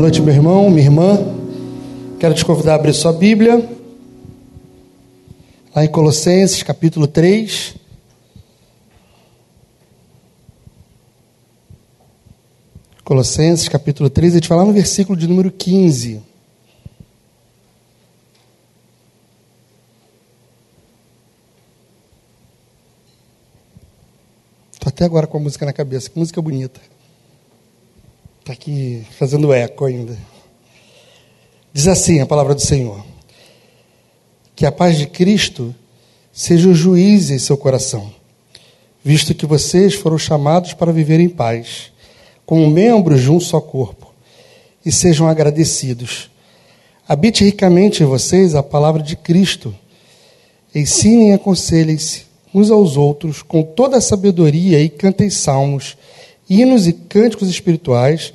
Boa noite, meu irmão, minha irmã. Quero te convidar a abrir sua Bíblia, lá em Colossenses, capítulo 3. Colossenses, capítulo 3, a gente vai lá no versículo de número 15. Estou até agora com a música na cabeça, que música bonita. Está aqui fazendo eco ainda. Diz assim a palavra do Senhor: que a paz de Cristo seja o juiz em seu coração, visto que vocês foram chamados para viver em paz, como membros de um só corpo, e sejam agradecidos. Habite ricamente em vocês a palavra de Cristo. Ensinem e aconselhem-se uns aos outros com toda a sabedoria, e cantem salmos, hinos e cânticos espirituais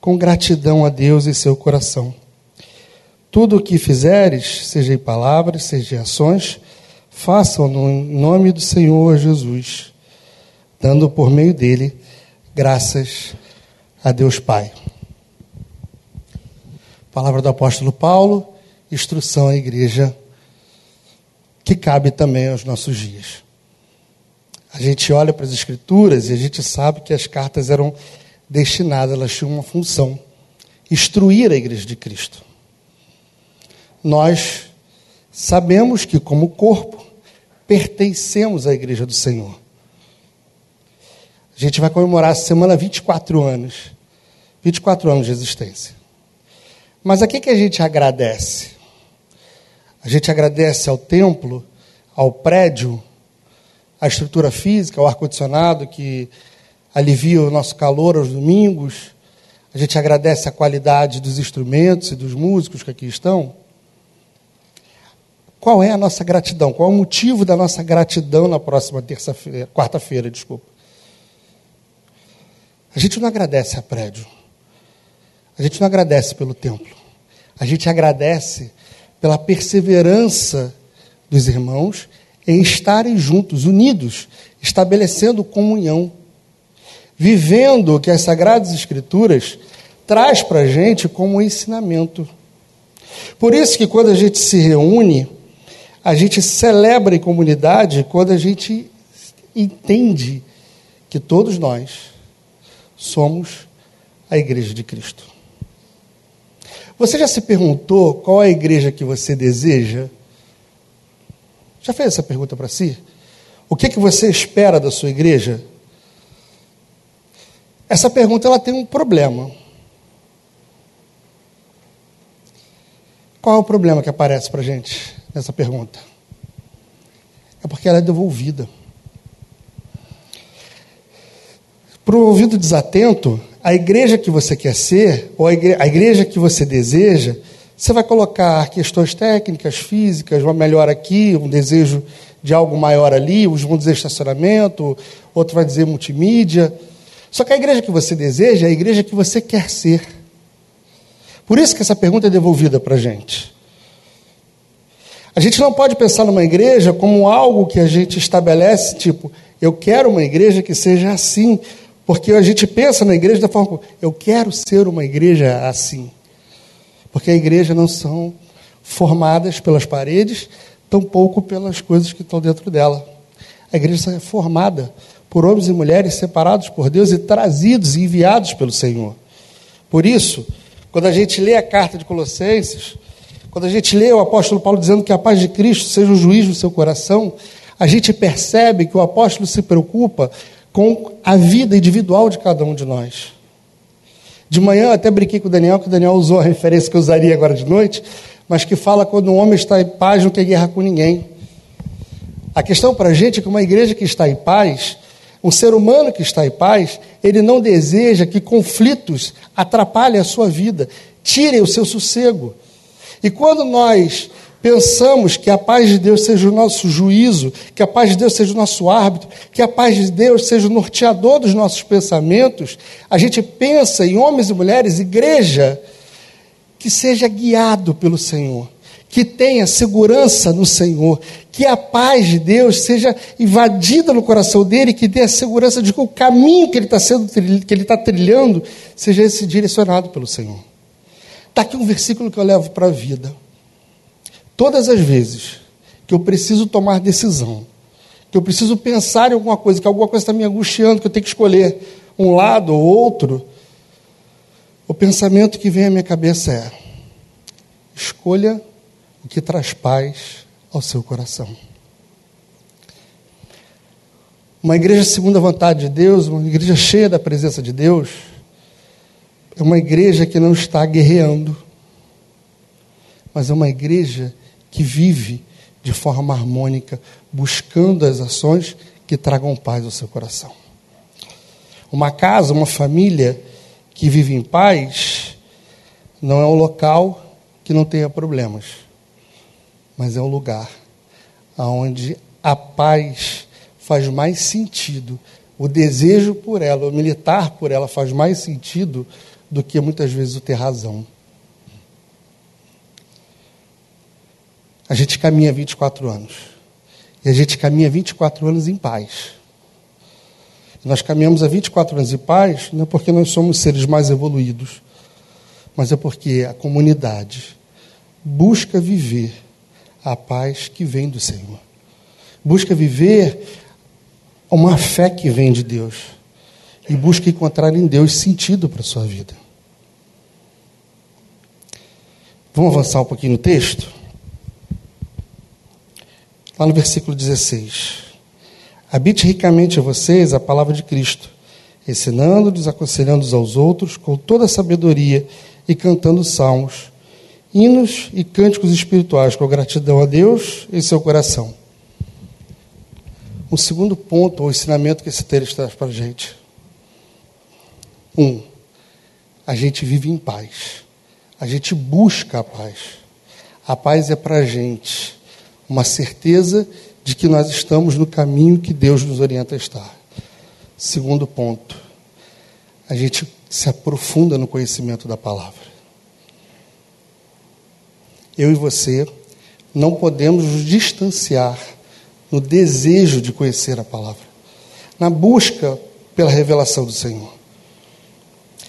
com gratidão a Deus em seu coração. Tudo o que fizeres, seja em palavras, seja em ações, façam-no em nome do Senhor Jesus, dando por meio dele graças a Deus Pai. Palavra do apóstolo Paulo, instrução à igreja, que cabe também aos nossos dias. A gente olha para as escrituras e a gente sabe que as cartas eram destinadas, elas tinham uma função: instruir a igreja de Cristo. Nós sabemos que, como corpo, pertencemos à igreja do Senhor. A gente vai comemorar essa semana 24 anos de existência. Mas a que a gente agradece? A gente agradece ao templo, ao prédio, à estrutura física, ao ar-condicionado que alivia o nosso calor aos domingos. A gente agradece a qualidade dos instrumentos e dos músicos que aqui estão. Qual é a nossa gratidão? Qual é o motivo da nossa gratidão na próxima quarta-feira? A gente não agradece a prédio. A gente não agradece pelo templo. A gente agradece pela perseverança dos irmãos em estarem juntos, unidos, estabelecendo comunhão, vivendo o que as Sagradas Escrituras traz para a gente como ensinamento. Por isso que quando a gente se reúne, a gente celebra em comunidade, quando a gente entende que todos nós somos a igreja de Cristo. Você já se perguntou qual é a igreja que você deseja? Já fez essa pergunta para si? O que você espera da sua igreja? Essa pergunta ela tem um problema. Qual é o problema que aparece para a gente nessa pergunta? É porque ela é devolvida. Para o ouvido desatento, a igreja que você quer ser, ou a igreja que você deseja, você vai colocar questões técnicas, físicas, uma melhora aqui, um desejo de algo maior ali, uns vão dizer estacionamento, outro vai dizer multimídia. Só que a igreja que você deseja é a igreja que você quer ser. Por isso que essa pergunta é devolvida para a gente. A gente não pode pensar numa igreja como algo que a gente estabelece, tipo, eu quero uma igreja que seja assim. Porque a gente pensa na igreja da forma como eu quero ser uma igreja assim. Porque a igreja não são formadas pelas paredes, tampouco pelas coisas que estão dentro dela. A igreja é formada por homens e mulheres separados por Deus e trazidos e enviados pelo Senhor. Por isso, quando a gente lê a carta de Colossenses, quando a gente lê o apóstolo Paulo dizendo que a paz de Cristo seja o juiz no seu coração, a gente percebe que o apóstolo se preocupa com a vida individual de cada um de nós. De manhã eu até brinquei com o Daniel, que o Daniel usou a referência que eu usaria agora de noite, mas que fala quando um homem está em paz, não tem guerra com ninguém. A questão para a gente é que uma igreja que está em paz, um ser humano que está em paz, ele não deseja que conflitos atrapalhem a sua vida, tirem o seu sossego. E quando nós pensamos que a paz de Deus seja o nosso juízo, que a paz de Deus seja o nosso árbitro, que a paz de Deus seja o norteador dos nossos pensamentos, a gente pensa em homens e mulheres, igreja, que seja guiado pelo Senhor, que tenha segurança no Senhor, que a paz de Deus seja invadida no coração dele, que dê a segurança de que o caminho que ele está trilhando seja esse direcionado pelo Senhor. Está aqui um versículo que eu levo para a vida. Todas as vezes que eu preciso tomar decisão, que eu preciso pensar em alguma coisa, que alguma coisa está me angustiando, que eu tenho que escolher um lado ou outro, o pensamento que vem à minha cabeça é: escolha o que traz paz ao seu coração. Uma igreja segundo a vontade de Deus, uma igreja cheia da presença de Deus, é uma igreja que não está guerreando, mas é uma igreja que vive de forma harmônica, buscando as ações que tragam paz ao seu coração. Uma casa, uma família que vive em paz, não é um local que não tenha problemas, mas é um lugar onde a paz faz mais sentido, o desejo por ela, o militar por ela faz mais sentido do que muitas vezes o ter razão. A gente caminha 24 anos. E a gente caminha 24 anos em paz. Nós caminhamos há 24 anos em paz não é porque nós somos seres mais evoluídos, mas é porque a comunidade busca viver a paz que vem do Senhor. Busca viver uma fé que vem de Deus. E busca encontrar em Deus sentido para a sua vida. Vamos avançar um pouquinho no texto? Lá no versículo 16. Habite ricamente a vocês a palavra de Cristo, ensinando-os, aconselhando-os aos outros, com toda a sabedoria, e cantando salmos, hinos e cânticos espirituais, com gratidão a Deus em seu coração. O segundo ponto, ou ensinamento que esse texto traz para a gente. A gente vive em paz. A gente busca a paz. A paz é para a gente uma certeza de que nós estamos no caminho que Deus nos orienta a estar. Segundo ponto, a gente se aprofunda no conhecimento da palavra. Eu e você não podemos nos distanciar no desejo de conhecer a palavra, na busca pela revelação do Senhor.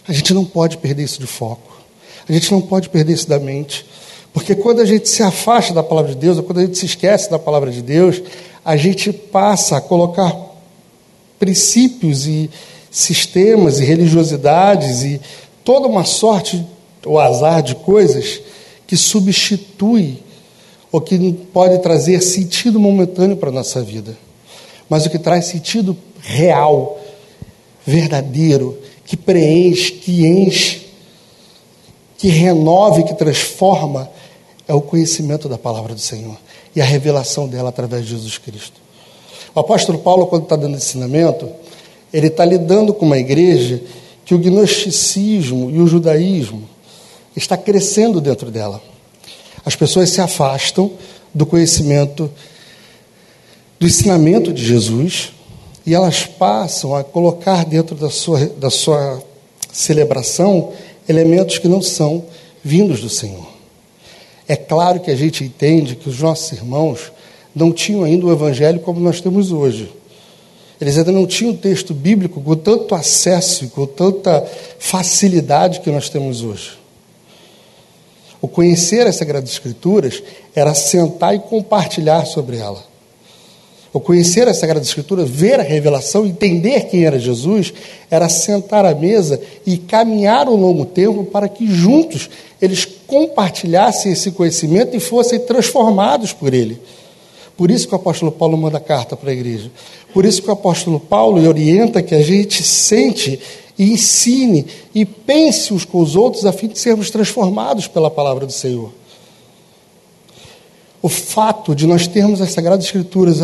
A gente não pode perder isso de foco. A gente não pode perder isso da mente. Porque quando a gente se afasta da palavra de Deus, ou quando a gente se esquece da palavra de Deus, a gente passa a colocar princípios e sistemas e religiosidades e toda uma sorte ou azar de coisas que substitui ou que pode trazer sentido momentâneo para a nossa vida. Mas o que traz sentido real, verdadeiro, que preenche, que enche, que renova e que transforma, é o conhecimento da palavra do Senhor e a revelação dela através de Jesus Cristo. O apóstolo Paulo, quando está dando ensinamento, ele está lidando com uma igreja que o gnosticismo e o judaísmo está crescendo dentro dela. As pessoas se afastam do conhecimento, do ensinamento de Jesus, e elas passam a colocar dentro da sua celebração elementos que não são vindos do Senhor. É claro que a gente entende que os nossos irmãos não tinham ainda o Evangelho como nós temos hoje. Eles ainda não tinham o texto bíblico com tanto acesso e com tanta facilidade que nós temos hoje. O conhecer as Sagradas Escrituras era sentar e compartilhar sobre ela. O conhecer a Sagrada Escritura, ver a revelação, entender quem era Jesus, era sentar à mesa e caminhar um longo tempo para que juntos eles compartilhassem esse conhecimento e fossem transformados por ele. Por isso que o apóstolo Paulo manda carta para a igreja. Por isso que o apóstolo Paulo orienta que a gente sente e ensine e pense uns com os outros a fim de sermos transformados pela palavra do Senhor. O fato de nós termos as Sagradas Escrituras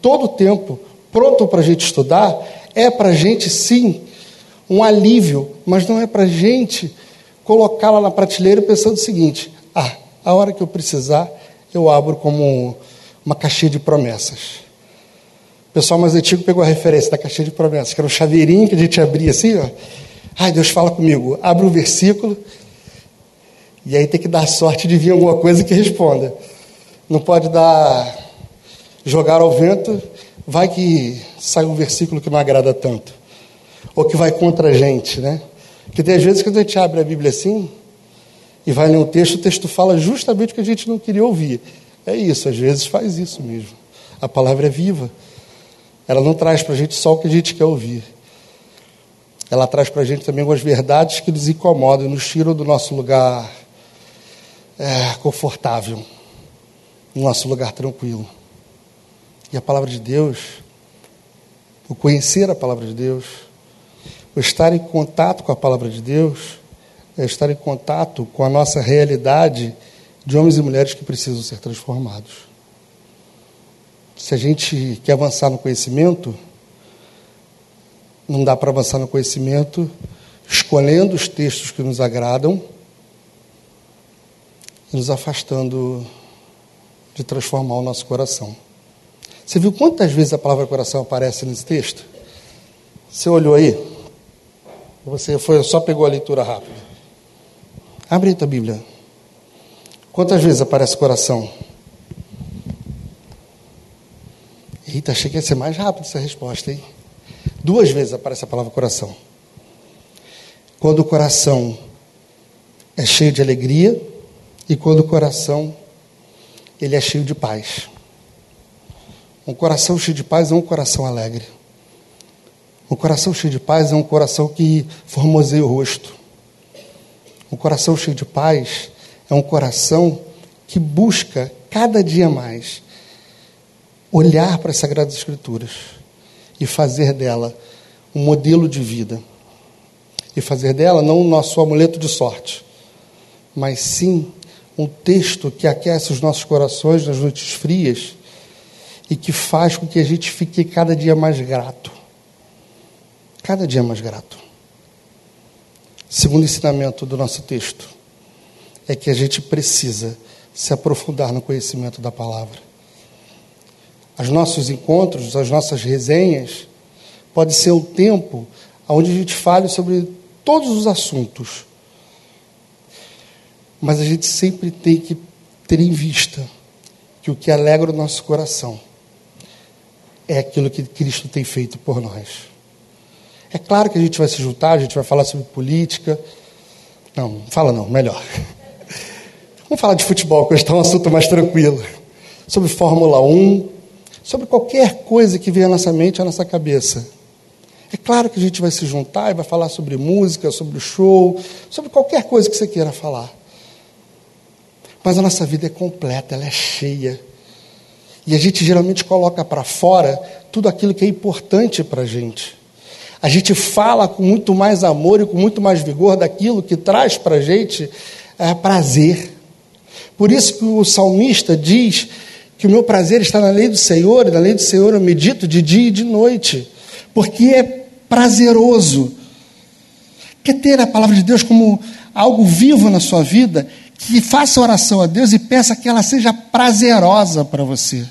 todo o tempo pronto para a gente estudar, é para a gente sim um alívio, mas não é para a gente colocá-la na prateleira pensando o seguinte: a hora que eu precisar, eu abro como uma caixinha de promessas. O pessoal mais antigo pegou a referência da caixinha de promessas, que era um chaveirinho que a gente abria assim, ó. Ai, Deus fala comigo, abre um versículo e aí tem que dar sorte de vir alguma coisa que responda. Não pode dar... jogar ao vento, vai que sai um versículo que não agrada tanto, ou que vai contra a gente, né? Porque tem às vezes que a gente abre a Bíblia assim, e vai ler o texto fala justamente o que a gente não queria ouvir. É isso, às vezes faz isso mesmo. A palavra é viva. Ela não traz para a gente só o que a gente quer ouvir. Ela traz para a gente também algumas verdades que nos incomodam e nos tiram do nosso lugar confortável, do nosso lugar tranquilo. E a palavra de Deus, o conhecer a palavra de Deus, o estar em contato com a palavra de Deus, é estar em contato com a nossa realidade de homens e mulheres que precisam ser transformados. Se a gente quer avançar no conhecimento, não dá para avançar no conhecimento escolhendo os textos que nos agradam e nos afastando de transformar o nosso coração. Você viu quantas vezes a palavra coração aparece nesse texto? Você olhou aí? Você foi, só pegou a leitura rápida. Abre aí tua Bíblia. Quantas vezes aparece coração? Eita, achei que ia ser mais rápido essa resposta, hein? 2 vezes aparece a palavra coração. Quando o coração é cheio de alegria e quando o coração ele é cheio de paz. Um coração cheio de paz é um coração alegre. Um coração cheio de paz é um coração que formoseia o rosto. Um coração cheio de paz é um coração que busca cada dia mais olhar para as Sagradas Escrituras e fazer dela um modelo de vida. E fazer dela não o nosso amuleto de sorte, mas sim um texto que aquece os nossos corações nas noites frias e que faz com que a gente fique cada dia mais grato. Cada dia mais grato. Segundo ensinamento do nosso texto é que a gente precisa se aprofundar no conhecimento da palavra. Os nossos encontros, as nossas resenhas, pode ser um tempo onde a gente fale sobre todos os assuntos. Mas a gente sempre tem que ter em vista que o que alegra o nosso coração é aquilo que Cristo tem feito por nós. É claro que a gente vai se juntar, a gente vai falar sobre política. Não, fala não, melhor. Vamos falar de futebol, que hoje está um assunto mais tranquilo. Sobre Fórmula 1, sobre qualquer coisa que venha à nossa mente, à nossa cabeça. É claro que a gente vai se juntar e vai falar sobre música, sobre show, sobre qualquer coisa que você queira falar. Mas a nossa vida é completa, ela é cheia. E a gente geralmente coloca para fora tudo aquilo que é importante para a gente. A gente fala com muito mais amor e com muito mais vigor daquilo que traz para a gente prazer. Por isso que o salmista diz que o meu prazer está na lei do Senhor, e na lei do Senhor eu medito de dia e de noite, porque é prazeroso. Quer ter a palavra de Deus como algo vivo na sua vida, que faça oração a Deus e peça que ela seja prazerosa para você.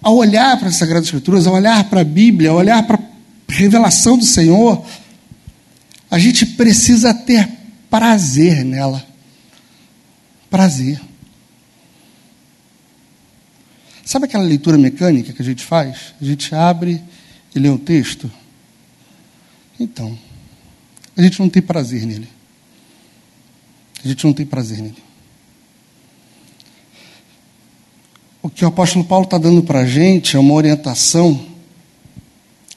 Ao olhar para as Sagradas Escrituras, ao olhar para a Bíblia, ao olhar para a revelação do Senhor, a gente precisa ter prazer nela. Prazer. Sabe aquela leitura mecânica que a gente faz? A gente abre e lê um texto. Então, a gente não tem prazer nele. A gente não tem prazer nele. O que o apóstolo Paulo está dando para a gente é uma orientação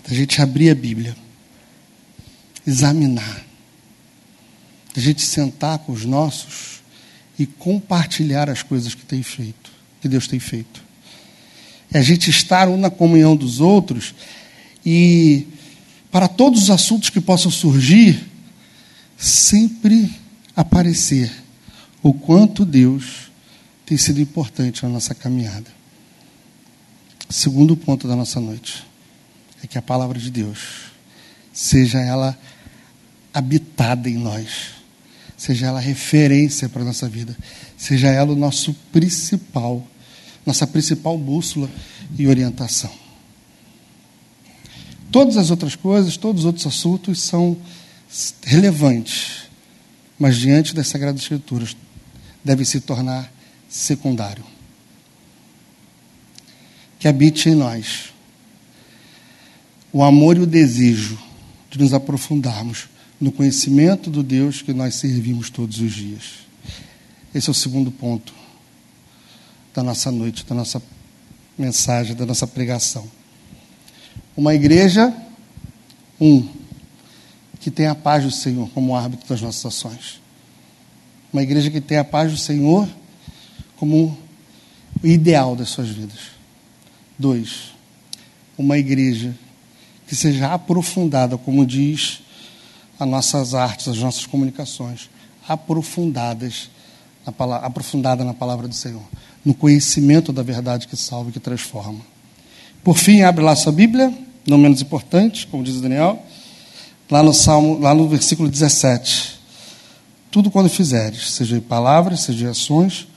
da gente abrir a Bíblia, examinar, da gente sentar com os nossos e compartilhar as coisas que tem feito, que Deus tem feito. É a gente estar um na comunhão dos outros e, para todos os assuntos que possam surgir, sempre aparecer o quanto Deus tem sido importante na nossa caminhada. Segundo ponto da nossa noite é que a palavra de Deus, seja ela habitada em nós, seja ela referência para a nossa vida, seja ela o nosso principal, nossa principal bússola e orientação. Todas as outras coisas, todos os outros assuntos são relevantes, mas diante das Sagradas Escrituras devem se tornar secundário. Que habite em nós o amor e o desejo de nos aprofundarmos no conhecimento do Deus que nós servimos todos os dias. Esse é o segundo ponto da nossa noite, da nossa mensagem, da nossa pregação. Uma igreja, que tem a paz do Senhor como árbitro das nossas ações. Uma igreja que tem a paz do Senhor como o ideal das suas vidas. 2, uma igreja que seja aprofundada, como diz as nossas artes, as nossas comunicações, aprofundada na palavra do Senhor, no conhecimento da verdade que salva e que transforma. Por fim, abre lá sua Bíblia, não menos importante, como diz o Daniel, lá no versículo 17. Tudo quando fizeres, seja em palavras, seja em ações,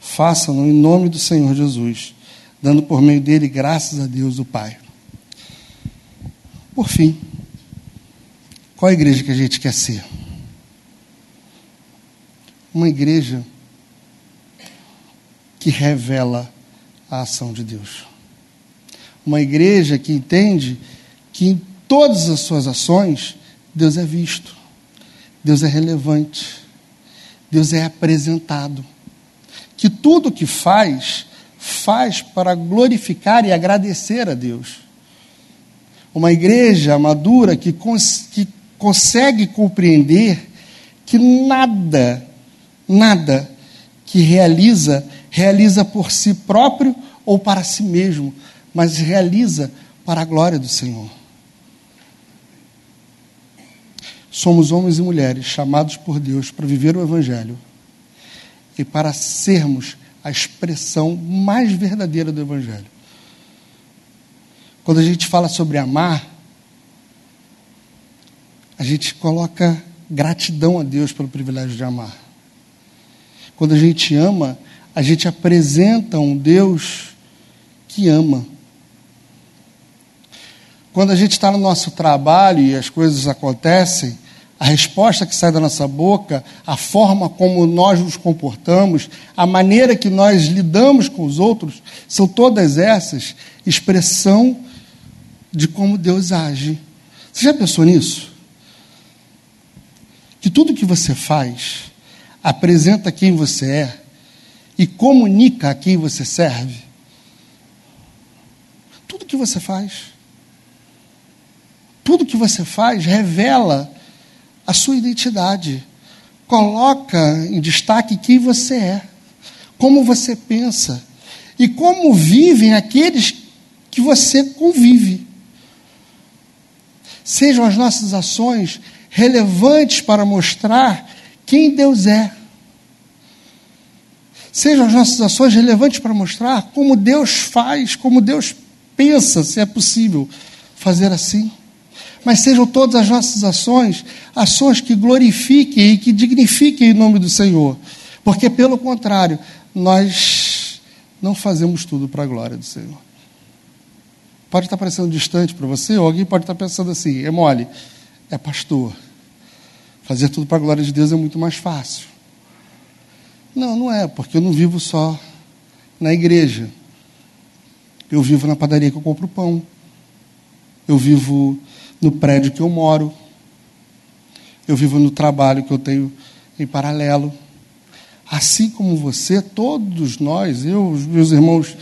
façam-no em nome do Senhor Jesus, dando por meio dele graças a Deus o Pai. Por fim, qual a igreja que a gente quer ser? Uma igreja que revela a ação de Deus. Uma igreja que entende que em todas as suas ações, Deus é visto, Deus é relevante, Deus é apresentado. Que tudo o que faz para glorificar e agradecer a Deus. Uma igreja madura que consegue compreender que nada que realiza por si próprio ou para si mesmo, mas realiza para a glória do Senhor. Somos homens e mulheres chamados por Deus para viver o Evangelho e para sermos a expressão mais verdadeira do Evangelho. Quando a gente fala sobre amar, a gente coloca gratidão a Deus pelo privilégio de amar. Quando a gente ama, a gente apresenta um Deus que ama. Quando a gente está no nosso trabalho e as coisas acontecem, a resposta que sai da nossa boca, a forma como nós nos comportamos, a maneira que nós lidamos com os outros, são todas essas expressão de como Deus age. Você já pensou nisso? Que tudo que você faz apresenta quem você é e comunica a quem você serve? Tudo que você faz. Tudo que você faz revela a sua identidade, coloca em destaque quem você é, como você pensa e como vivem aqueles que você convive. Sejam as nossas ações relevantes para mostrar quem Deus é. Sejam as nossas ações relevantes para mostrar como Deus faz, como Deus pensa, se é possível fazer assim. Mas sejam todas as nossas ações que glorifiquem e que dignifiquem o nome do Senhor. Porque, pelo contrário, nós não fazemos tudo para a glória do Senhor. Pode estar parecendo distante para você, ou alguém pode estar pensando assim, é mole, é pastor. Fazer tudo para a glória de Deus é muito mais fácil. Não, não é, porque eu não vivo só na igreja. Eu vivo na padaria que eu compro pão. Eu vivo no prédio que eu moro, eu vivo no trabalho que eu tenho em paralelo. Assim como você, todos nós, eu, os meus irmãos,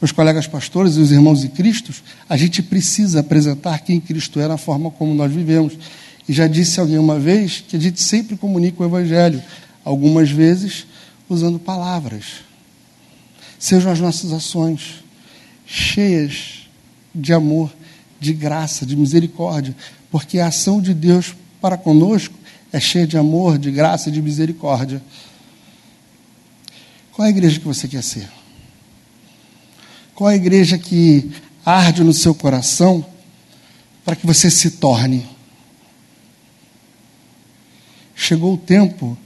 meus colegas pastores e os irmãos em Cristo, a gente precisa apresentar quem Cristo é na forma como nós vivemos. E já disse alguém uma vez que a gente sempre comunica o Evangelho, algumas vezes usando palavras. Sejam as nossas ações cheias de amor, de graça, de misericórdia, porque a ação de Deus para conosco é cheia de amor, de graça e de misericórdia. Qual é a igreja que você quer ser? Qual é a igreja que arde no seu coração para que você se torne? Chegou o tempo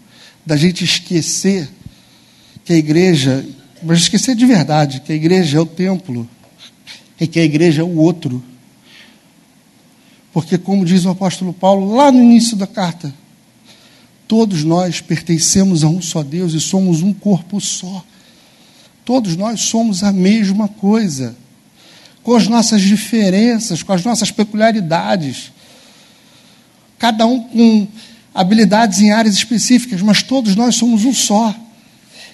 da gente esquecer que a igreja, mas esquecer de verdade, que a igreja é o templo e que a igreja é o outro. Porque, como diz o apóstolo Paulo, lá no início da carta, todos nós pertencemos a um só Deus e somos um corpo só. Todos nós somos a mesma coisa, com as nossas diferenças, com as nossas peculiaridades. cada um com habilidades em áreas específicas, mas todos nós somos um só.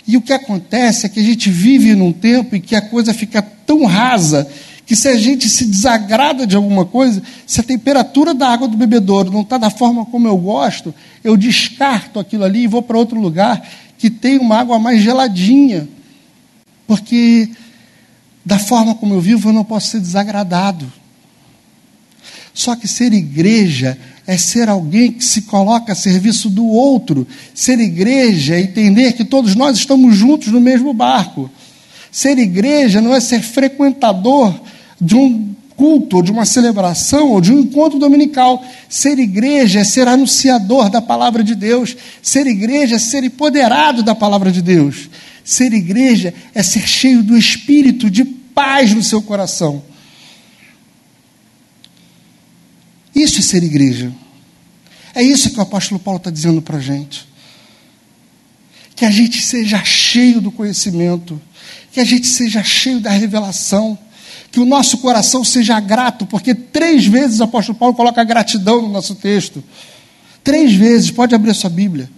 E o que acontece é que a gente vive num tempo em que a coisa fica tão rasa que se a gente se desagrada de alguma coisa, se a temperatura da água do bebedouro não está da forma como eu gosto, eu descarto aquilo ali e vou para outro lugar que tem uma água mais geladinha. Porque da forma como eu vivo eu não posso ser desagradado. Só que ser igreja é ser alguém que se coloca a serviço do outro. Ser igreja é entender que todos nós estamos juntos no mesmo barco. Ser igreja não é ser frequentador de um culto, ou de uma celebração, ou de um encontro dominical. Ser igreja é ser anunciador da palavra de Deus. Ser igreja é ser empoderado da palavra de Deus. Ser igreja é ser cheio do espírito de paz no seu coração. Isso é ser igreja. É isso que o apóstolo Paulo está dizendo para a gente. Que a gente seja cheio do conhecimento, que a gente seja cheio da revelação, que o nosso coração seja grato, porque 3 vezes o apóstolo Paulo coloca gratidão no nosso texto. 3 vezes, pode abrir a sua Bíblia.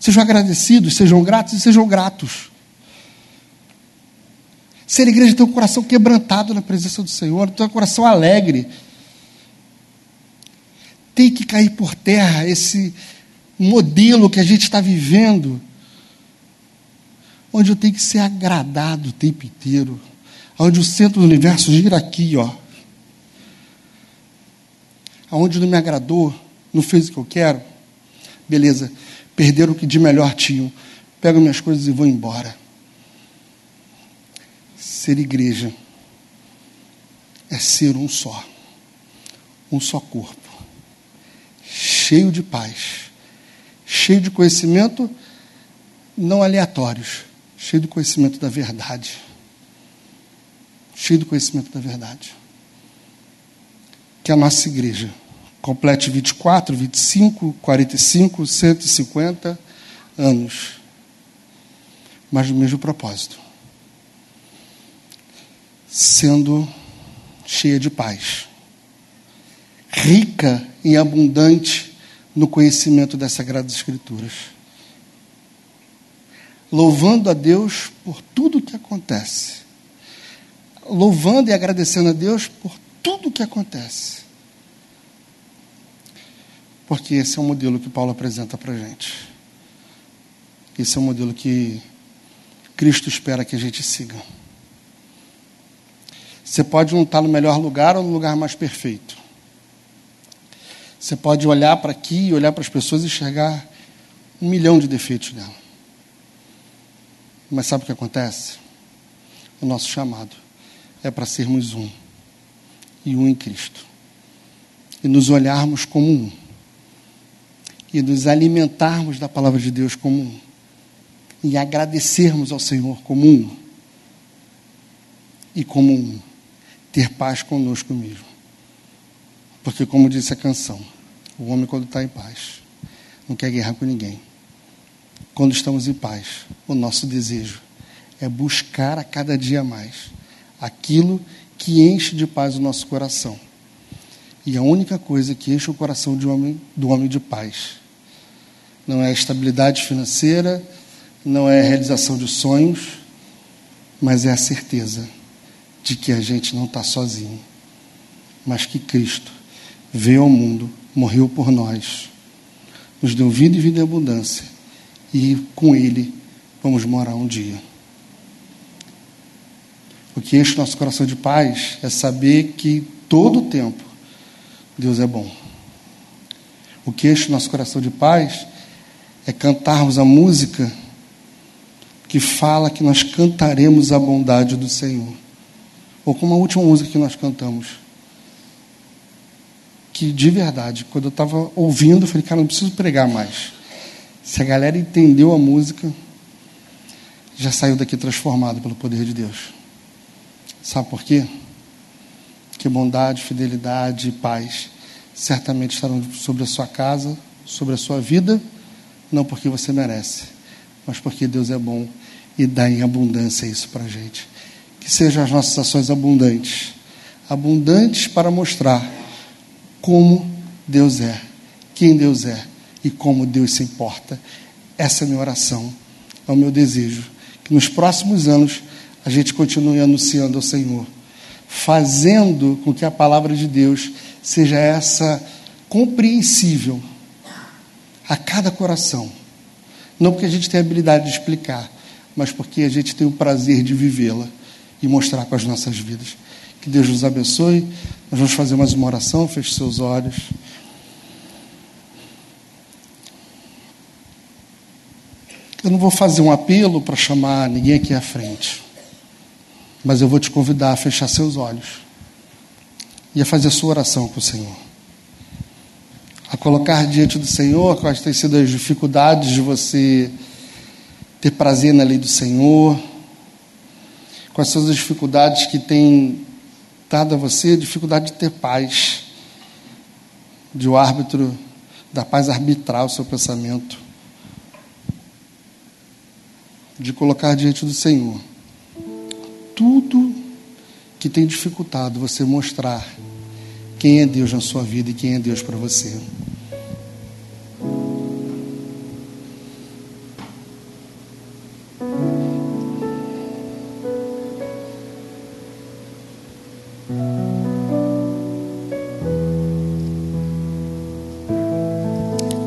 Sejam agradecidos, sejam gratos e sejam gratos. Ser igreja é ter um coração quebrantado na presença do Senhor, ter um coração alegre. Tem que cair por terra esse modelo que a gente está vivendo, onde eu tenho que ser agradado o tempo inteiro, onde o centro do universo gira aqui, ó. Aonde não me agradou, não fez o que eu quero, beleza, perderam o que de melhor tinham, pego minhas coisas e vou embora. Ser igreja é ser um só corpo, cheio de paz, cheio de conhecimento não aleatórios, cheio do conhecimento da verdade. Cheio do conhecimento da verdade. Que a nossa igreja complete 24, 25, 45, 150 anos, mas no mesmo propósito. Sendo cheia de paz, rica e abundante no conhecimento das Sagradas Escrituras, louvando a Deus por tudo o que acontece, louvando e agradecendo a Deus por tudo o que acontece, porque esse é o modelo que Paulo apresenta para a gente, esse é o modelo que Cristo espera que a gente siga. Você pode não estar no melhor lugar ou no lugar mais perfeito. Você pode olhar para aqui, olhar para as pessoas e enxergar 1 milhão de defeitos dela. Mas sabe o que acontece? O nosso chamado é para sermos um, e um em Cristo. E nos olharmos como um. E nos alimentarmos da palavra de Deus como um. E agradecermos ao Senhor como um. E como um, ter paz conosco mesmo. Porque, como disse a canção, o homem, quando está em paz, não quer guerra com ninguém. Quando estamos em paz, o nosso desejo é buscar a cada dia mais aquilo que enche de paz o nosso coração. E a única coisa que enche o coração do homem de paz não é a estabilidade financeira, não é a realização de sonhos, mas é a certeza de que a gente não está sozinho, mas que Cristo veio ao mundo, morreu por nós, nos deu vida e vida em abundância, e com Ele vamos morar um dia. O que enche o nosso coração de paz é saber que todo o tempo Deus é bom. O que enche o nosso coração de paz é cantarmos a música que fala que nós cantaremos a bondade do Senhor. Ou como a última música que nós cantamos, que de verdade, quando eu estava ouvindo, eu falei, cara, não preciso pregar mais. Se a galera entendeu a música, já saiu daqui transformado pelo poder de Deus. Sabe por quê? Que bondade, fidelidade e paz certamente estarão sobre a sua casa, sobre a sua vida, não porque você merece, mas porque Deus é bom e dá em abundância isso para a gente. Que sejam as nossas ações abundantes, abundantes para mostrar como Deus é, quem Deus é e como Deus se importa. Essa é a minha oração, é o meu desejo, que nos próximos anos a gente continue anunciando ao Senhor, fazendo com que a palavra de Deus seja essa compreensível a cada coração, não porque a gente tem a habilidade de explicar, mas porque a gente tem o prazer de vivê-la e mostrar com as nossas vidas. Que Deus nos abençoe. Nós vamos fazer mais uma oração, feche seus olhos. Eu não vou fazer um apelo para chamar ninguém aqui à frente, mas eu vou te convidar a fechar seus olhos e a fazer a sua oração com o Senhor, a colocar diante do Senhor quais têm sido as dificuldades de você ter prazer na lei do Senhor, quais são as dificuldades que tem dado a você, dificuldade de ter paz, de o árbitro da paz arbitrar o seu pensamento, de colocar diante do Senhor tudo que tem dificultado você mostrar quem é Deus na sua vida e quem é Deus para você.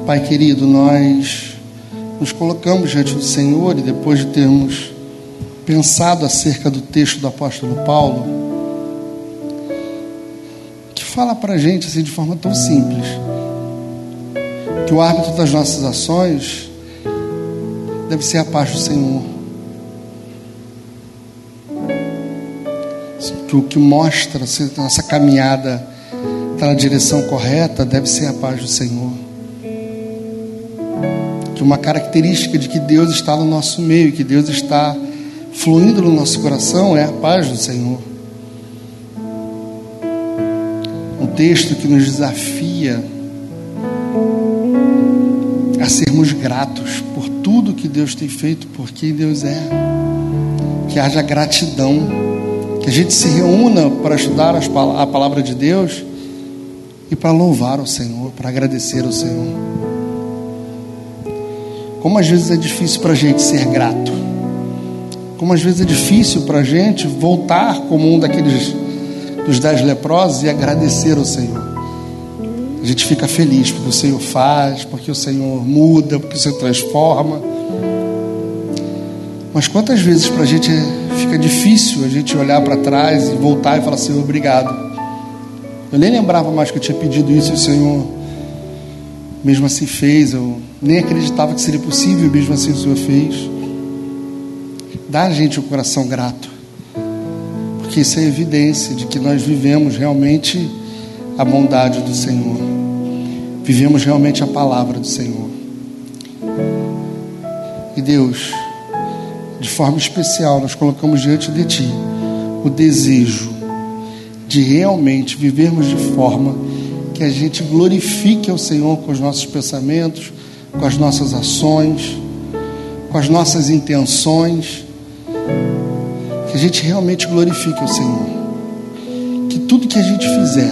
Pai querido, nós nos colocamos diante do Senhor e depois de termos pensado acerca do texto do apóstolo Paulo, que fala para a gente assim, de forma tão simples, que o árbitro das nossas ações deve ser a paz do Senhor, que o que mostra se a nossa caminhada está na direção correta deve ser a paz do Senhor. Uma característica de que Deus está no nosso meio, que Deus está fluindo no nosso coração, é a paz do Senhor. Um texto que nos desafia a sermos gratos por tudo que Deus tem feito, por quem Deus é. Que haja gratidão, que a gente se reúna para estudar a palavra de Deus e para louvar o Senhor, para agradecer ao Senhor. Como às vezes é difícil para a gente ser grato, como às vezes é difícil para a gente voltar como um daqueles dos 10 leprosos e agradecer ao Senhor. A gente fica feliz porque o Senhor faz, porque o Senhor muda, porque o Senhor transforma. Mas quantas vezes para a gente fica difícil a gente olhar para trás e voltar e falar, Senhor, obrigado. Eu nem lembrava mais que eu tinha pedido isso e o Senhor mesmo assim fez, eu nem acreditava que seria possível, mesmo assim o Senhor fez. Dá a gente um coração grato, porque isso é evidência de que nós vivemos realmente a bondade do Senhor, vivemos realmente a palavra do Senhor. E Deus, de forma especial, nós colocamos diante de Ti o desejo de realmente vivermos de forma que a gente glorifique ao Senhor com os nossos pensamentos, com as nossas ações, com as nossas intenções, que a gente realmente glorifique ao Senhor, que tudo que a gente fizer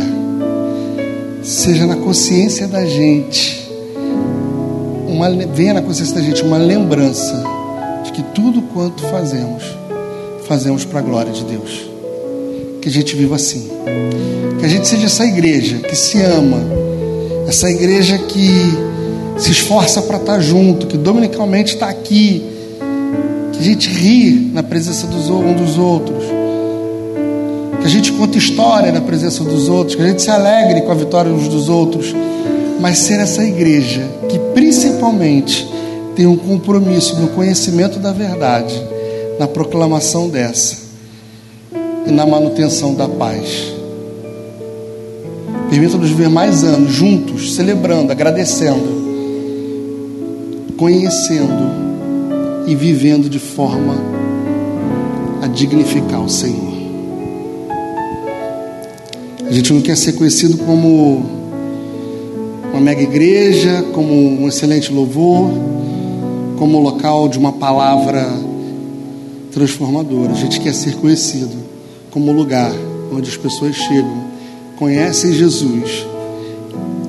seja na consciência da gente, venha na consciência da gente uma lembrança de que tudo quanto fazemos para a glória de Deus. Que a gente viva assim, que a gente seja essa igreja que se ama, essa igreja que se esforça para estar junto, que dominicalmente está aqui, que a gente ri na presença dos outros, que a gente conta história na presença dos outros, que a gente se alegre com a vitória uns dos outros, mas ser essa igreja que principalmente tem um compromisso no conhecimento da verdade, na proclamação dessa e na manutenção da paz. Permita-nos viver mais anos juntos, celebrando, agradecendo, conhecendo e vivendo de forma a dignificar o Senhor. A gente não quer ser conhecido como uma mega igreja, como um excelente louvor, como um local de uma palavra transformadora. A gente quer ser conhecido como um lugar onde as pessoas chegam, conhecem Jesus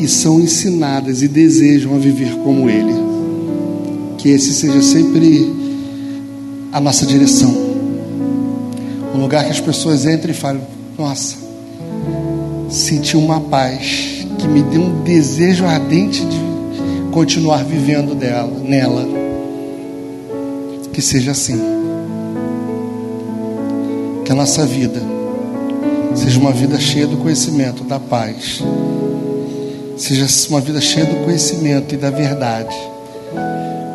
e são ensinadas e desejam viver como Ele. Que esse seja sempre a nossa direção, um lugar que as pessoas entrem e falem: nossa, senti uma paz que me deu um desejo ardente de continuar vivendo nela. Que seja assim, que a nossa vida seja uma vida cheia do conhecimento, da paz, seja uma vida cheia do conhecimento e da verdade,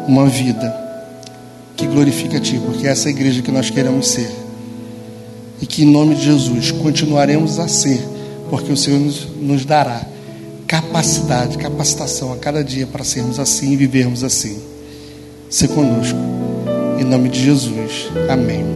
uma vida que glorifica a Ti, porque essa é a igreja que nós queremos ser, e que em nome de Jesus continuaremos a ser, porque o Senhor nos dará capacitação a cada dia para sermos assim e vivermos assim. Se conosco, em nome de Jesus, amém.